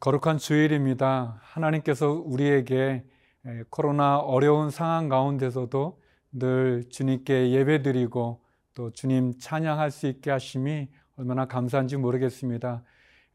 거룩한 주일입니다. 하나님께서 우리에게 코로나 어려운 상황 가운데서도 늘 주님께 예배드리고 또 주님 찬양할 수 있게 하심이 얼마나 감사한지 모르겠습니다.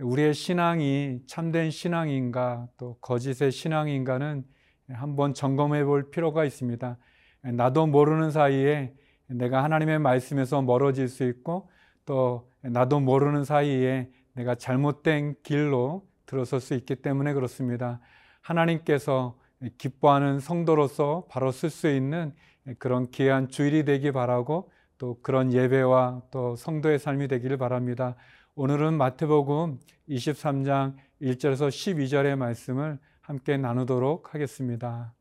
우리의 신앙이 참된 신앙인가 또 거짓의 신앙인가는 한번 점검해 볼 필요가 있습니다. 나도 모르는 사이에 내가 하나님의 말씀에서 멀어질 수 있고 또 나도 모르는 사이에 내가 잘못된 길로 들어설 수 있기 때문에 그렇습니다. 하나님께서 기뻐하는 성도로서 바로 쓸 수 있는 그런 귀한 주일이 되기 바라고 또 그런 예배와 또 성도의 삶이 되기를 바랍니다. 오늘은 마태복음 23장 1절에서 12절의 말씀을 함께 나누도록 하겠습니다.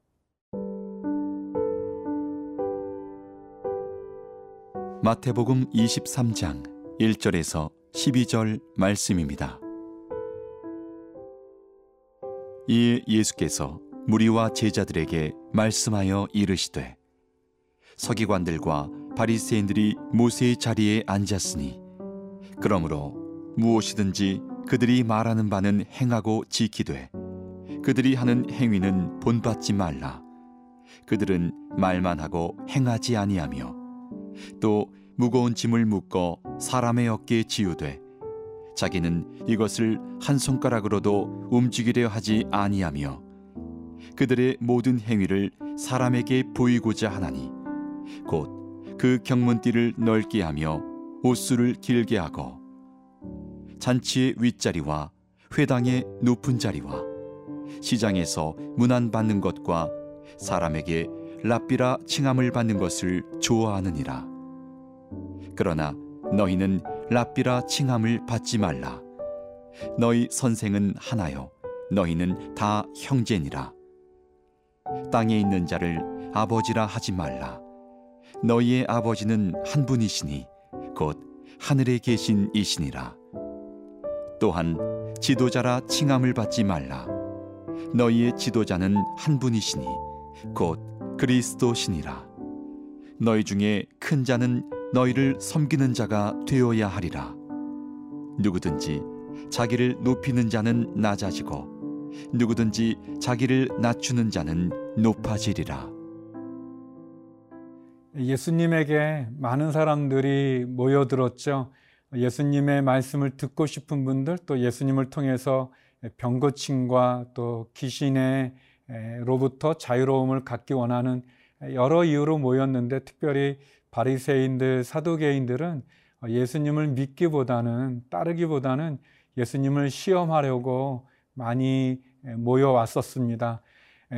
마태복음 23장 1절에서 12절 말씀입니다. 이에 예수께서 무리와 제자들에게 말씀하여 이르시되 서기관들과 바리새인들이 모세의 자리에 앉았으니 그러므로 무엇이든지 그들이 말하는 바는 행하고 지키되 그들이 하는 행위는 본받지 말라. 그들은 말만 하고 행하지 아니하며 또 무거운 짐을 묶어 사람의 어깨에 지우되 자기는 이것을 한 손가락으로도 움직이려 하지 아니하며 그들의 모든 행위를 사람에게 보이고자 하나니 곧 그 경문띠를 넓게 하며 옷수를 길게 하고 잔치의 윗자리와 회당의 높은 자리와 시장에서 문안받는 것과 사람에게 랍비라 칭함을 받는 것을 좋아하느니라. 그러나 너희는 랍비라 칭함을 받지 말라. 너희 선생은 하나요 너희는 다 형제니라. 땅에 있는 자를 아버지라 하지 말라. 너희의 아버지는 한 분이시니 곧 하늘에 계신 이시니라. 또한 지도자라 칭함을 받지 말라. 너희의 지도자는 한 분이시니 곧 그리스도시니라. 너희 중에 큰 자는 너희를 섬기는 자가 되어야 하리라. 누구든지 자기를 높이는 자는 낮아지고 누구든지 자기를 낮추는 자는 높아지리라. 예수님에게 많은 사람들이 모여들었죠. 예수님의 말씀을 듣고 싶은 분들, 또 예수님을 통해서 병고침과 또 귀신으로부터 자유로움을 갖기 원하는 여러 이유로 모였는데, 특별히 바리새인들, 사두개인들은 예수님을 믿기보다는, 따르기보다는 예수님을 시험하려고 많이 모여왔었습니다.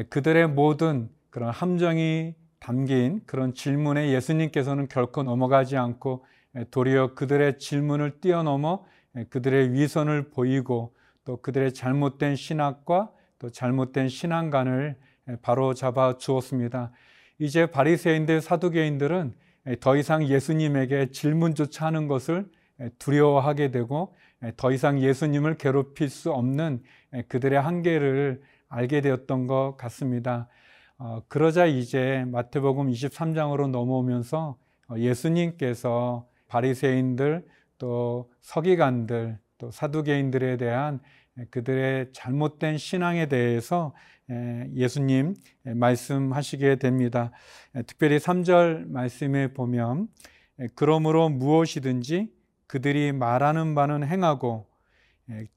그들의 모든 그런 함정이 담긴 그런 질문에 예수님께서는 결코 넘어가지 않고 도리어 그들의 질문을 뛰어넘어 그들의 위선을 보이고 또 그들의 잘못된 신학과 또 잘못된 신앙관을 바로잡아 주었습니다. 이제 바리새인들, 사두개인들은 더 이상 예수님에게 질문조차 하는 것을 두려워하게 되고 더 이상 예수님을 괴롭힐 수 없는 그들의 한계를 알게 되었던 것 같습니다. 그러자 이제 마태복음 23장으로 넘어오면서 예수님께서 바리새인들, 또 서기관들, 또 사두개인들에 대한 그들의 잘못된 신앙에 대해서 예수님 말씀하시게 됩니다. 특별히 3절 말씀에 보면 그러므로 무엇이든지 그들이 말하는 바는 행하고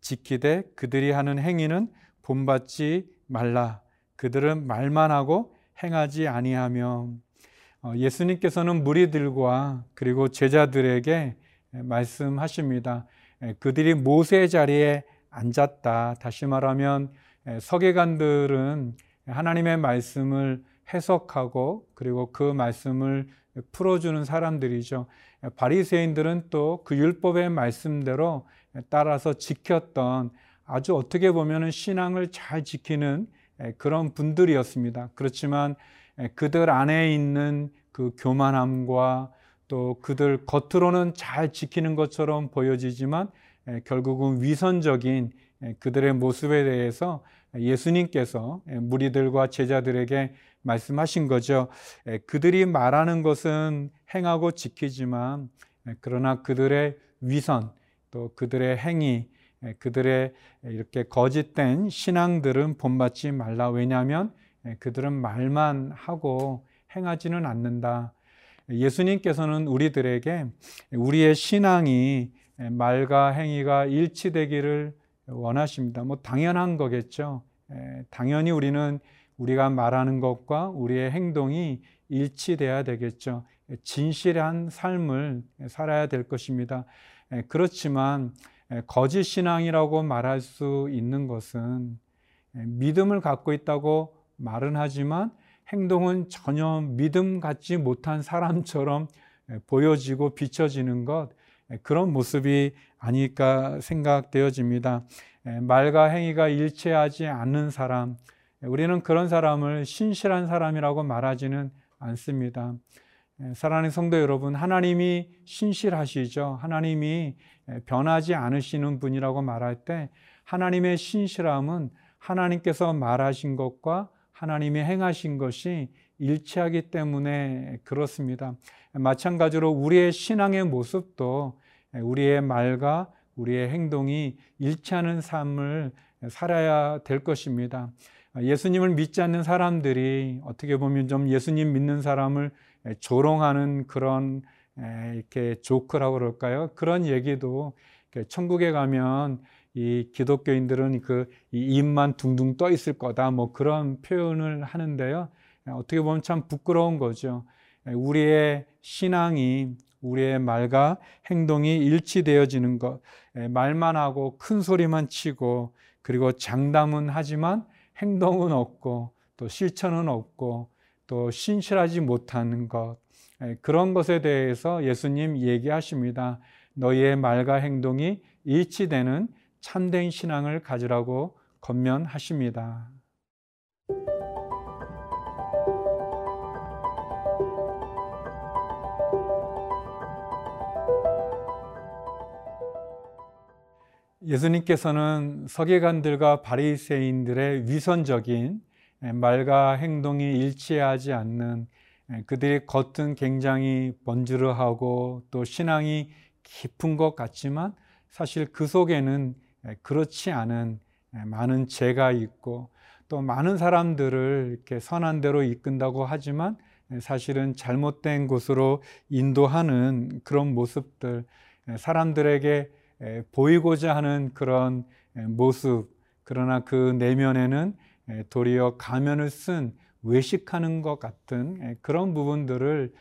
지키되 그들이 하는 행위는 본받지 말라. 그들은 말만 하고 행하지 아니하며, 예수님께서는 무리들과 그리고 제자들에게 말씀하십니다. 그들이 모세의 자리에 앉았다. 다시 말하면 서기관들은 하나님의 말씀을 해석하고 그리고 그 말씀을 풀어주는 사람들이죠. 바리새인들은 또 그 율법의 말씀대로 따라서 지켰던, 아주 어떻게 보면 신앙을 잘 지키는 그런 분들이었습니다. 그렇지만 그들 안에 있는 그 교만함과 또 그들 겉으로는 잘 지키는 것처럼 보여지지만 결국은 위선적인 그들의 모습에 대해서 예수님께서 무리들과 제자들에게 말씀하신 거죠. 그들이 말하는 것은 행하고 지키지만 그러나 그들의 위선, 또 그들의 행위, 그들의 이렇게 거짓된 신앙들은 본받지 말라. 왜냐하면 그들은 말만 하고 행하지는 않는다. 예수님께서는 우리들에게 우리의 신앙이 말과 행위가 일치되기를 원하십니다. 뭐 당연한 거겠죠. 당연히 우리는 우리가 말하는 것과 우리의 행동이 일치되어야 되겠죠. 진실한 삶을 살아야 될 것입니다. 그렇지만 거짓 신앙이라고 말할 수 있는 것은 믿음을 갖고 있다고 말은 하지만 행동은 전혀 믿음 갖지 못한 사람처럼 보여지고 비춰지는 것, 그런 모습이 아닐까 생각되어집니다. 말과 행위가 일치하지 않는 사람, 우리는 그런 사람을 신실한 사람이라고 말하지는 않습니다. 사랑하는 성도 여러분, 하나님이 신실하시죠. 하나님이 변하지 않으시는 분이라고 말할 때 하나님의 신실함은 하나님께서 말하신 것과 하나님이 행하신 것이 일치하기 때문에 그렇습니다. 마찬가지로 우리의 신앙의 모습도 우리의 말과 우리의 행동이 일치하는 삶을 살아야 될 것입니다. 예수님을 믿지 않는 사람들이 어떻게 보면 좀 예수님 믿는 사람을 조롱하는 그런 이렇게 조크라고 그럴까요? 그런 얘기도 천국에 가면 이 기독교인들은 그 입만 둥둥 떠 있을 거다, 뭐 그런 표현을 하는데요. 어떻게 보면 참 부끄러운 거죠. 우리의 신앙이, 우리의 말과 행동이 일치되어지는 것, 말만 하고 큰 소리만 치고 그리고 장담은 하지만 행동은 없고 또 실천은 없고 또 신실하지 못하는 것, 그런 것에 대해서 예수님 얘기하십니다. 너희의 말과 행동이 일치되는 참된 신앙을 가지라고 권면하십니다. 예수님께서는 서기관들과 바리새인들의 위선적인 말과 행동이 일치하지 않는, 그들의 겉은 굉장히 번지르하고 또 신앙이 깊은 것 같지만 사실 그 속에는 그렇지 않은 많은 죄가 있고 또 많은 사람들을 이렇게 선한 대로 이끈다고 하지만 사실은 잘못된 곳으로 인도하는 그런 모습들, 사람들에게 보이고자 하는 그런 모습, 그러나 그 내면에는 도리어 가면을 쓴 외식하는 것 같은 그런 부분들을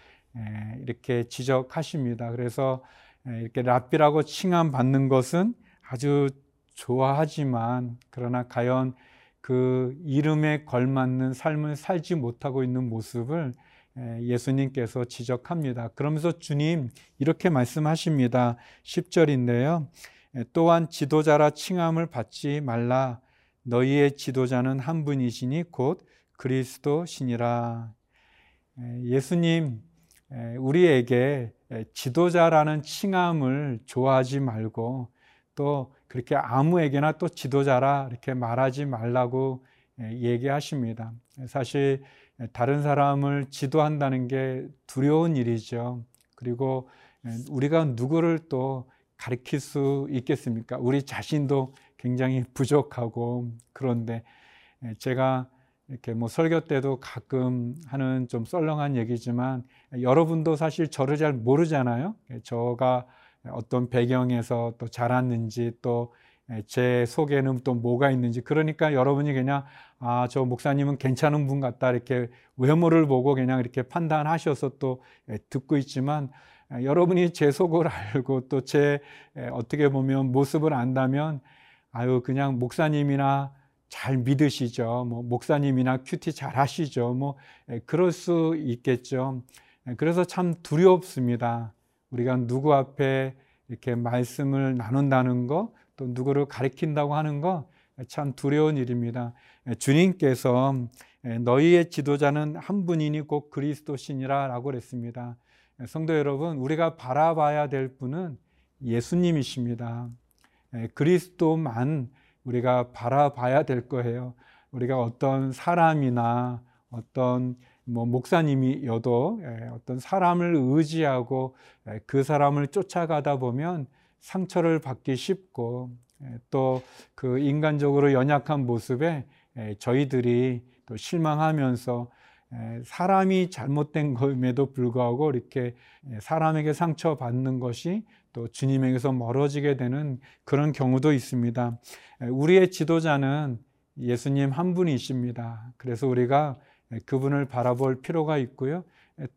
이렇게 지적하십니다. 그래서 이렇게 랍비라고 칭함받는 것은 아주 좋아하지만 그러나 과연 그 이름에 걸맞는 삶을 살지 못하고 있는 모습을 예수님께서 지적합니다. 그러면서 주님 이렇게 말씀하십니다. 10절인데요. 또한 지도자라 칭함을 받지 말라. 너희의 지도자는 한 분이시니 곧 그리스도시니라. 예수님, 우리에게 지도자라는 칭함을 좋아하지 말고 또 그렇게 아무에게나 또 지도자라 이렇게 말하지 말라고 얘기하십니다. 사실 다른 사람을 지도한다는 게 두려운 일이죠. 그리고 우리가 누구를 또 가르칠 수 있겠습니까? 우리 자신도 굉장히 부족하고. 그런데 제가 이렇게 뭐 설교 때도 가끔 하는 좀 썰렁한 얘기지만 여러분도 사실 저를 잘 모르잖아요. 저가 어떤 배경에서 또 자랐는지 또 제 속에는 또 뭐가 있는지, 그러니까 여러분이 그냥 아, 저 목사님은 괜찮은 분 같다 이렇게 외모를 보고 그냥 이렇게 판단하셔서 또 듣고 있지만 여러분이 제 속을 알고 또 제 어떻게 보면 모습을 안다면 아유 그냥 목사님이나 잘 믿으시죠, 뭐 목사님이나 큐티 잘 하시죠, 뭐 그럴 수 있겠죠. 그래서 참 두렵습니다. 우리가 누구 앞에 이렇게 말씀을 나눈다는 거, 또 누구를 가리킨다고 하는 거 참 두려운 일입니다. 주님께서 너희의 지도자는 한 분이니 곧 그리스도시니라 라고 그랬습니다. 성도 여러분, 우리가 바라봐야 될 분은 예수님이십니다. 그리스도만 우리가 바라봐야 될 거예요. 우리가 어떤 사람이나 어떤 뭐 목사님이어도 어떤 사람을 의지하고 그 사람을 쫓아가다 보면 상처를 받기 쉽고 또 그 인간적으로 연약한 모습에 저희들이 또 실망하면서 사람이 잘못된 것임에도 불구하고 이렇게 사람에게 상처받는 것이 또 주님에게서 멀어지게 되는 그런 경우도 있습니다. 우리의 지도자는 예수님 한 분이십니다. 그래서 우리가 그분을 바라볼 필요가 있고요.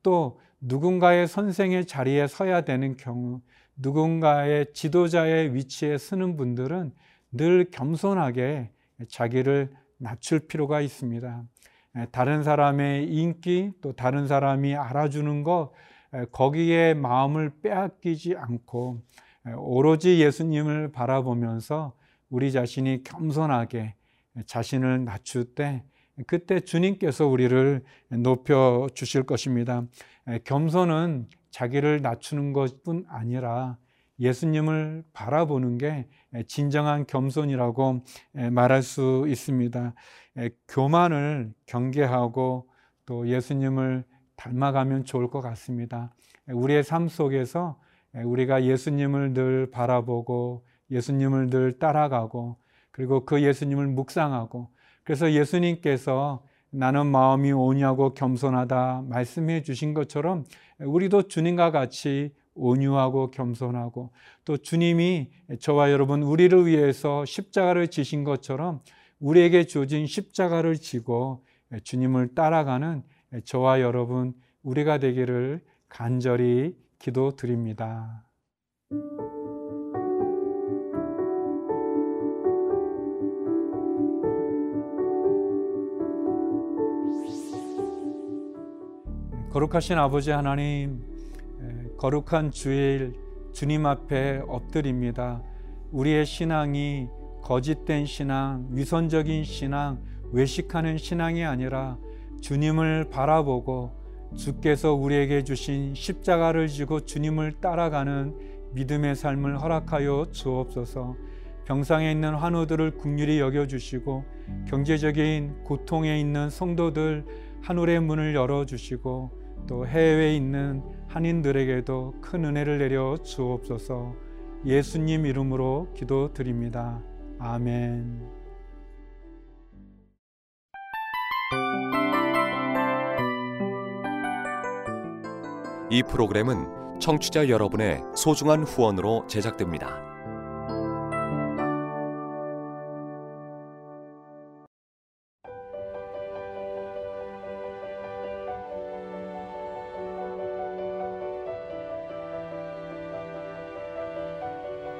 또 누군가의 선생의 자리에 서야 되는 경우, 누군가의 지도자의 위치에 서는 분들은 늘 겸손하게 자기를 낮출 필요가 있습니다. 다른 사람의 인기, 또 다른 사람이 알아주는 것, 거기에 마음을 빼앗기지 않고 오로지 예수님을 바라보면서 우리 자신이 겸손하게 자신을 낮출 때, 그때 주님께서 우리를 높여 주실 것입니다. 겸손은 자기를 낮추는 것뿐 아니라 예수님을 바라보는 게 진정한 겸손이라고 말할 수 있습니다. 교만을 경계하고 또 예수님을 닮아가면 좋을 것 같습니다. 우리의 삶 속에서 우리가 예수님을 늘 바라보고 예수님을 늘 따라가고 그리고 그 예수님을 묵상하고, 그래서 예수님께서 나는 마음이 온유하고 겸손하다 말씀해 주신 것처럼 우리도 주님과 같이 온유하고 겸손하고, 또 주님이 저와 여러분 우리를 위해서 십자가를 지신 것처럼 우리에게 주어진 십자가를 지고 주님을 따라가는 저와 여러분 우리가 되기를 간절히 기도드립니다. 거룩하신 아버지 하나님, 거룩한 주일 주님 앞에 엎드립니다. 우리의 신앙이 거짓된 신앙, 위선적인 신앙, 외식하는 신앙이 아니라 주님을 바라보고 주께서 우리에게 주신 십자가를 지고 주님을 따라가는 믿음의 삶을 허락하여 주옵소서. 병상에 있는 환우들을 긍휼히 여겨주시고 경제적인 고통에 있는 성도들 하늘의 문을 열어주시고 또 해외에 있는 한인들에게도 큰 은혜를 내려 주옵소서. 예수님 이름으로 기도드립니다. 아멘. 이 프로그램은 청취자 여러분의 소중한 후원으로 제작됩니다.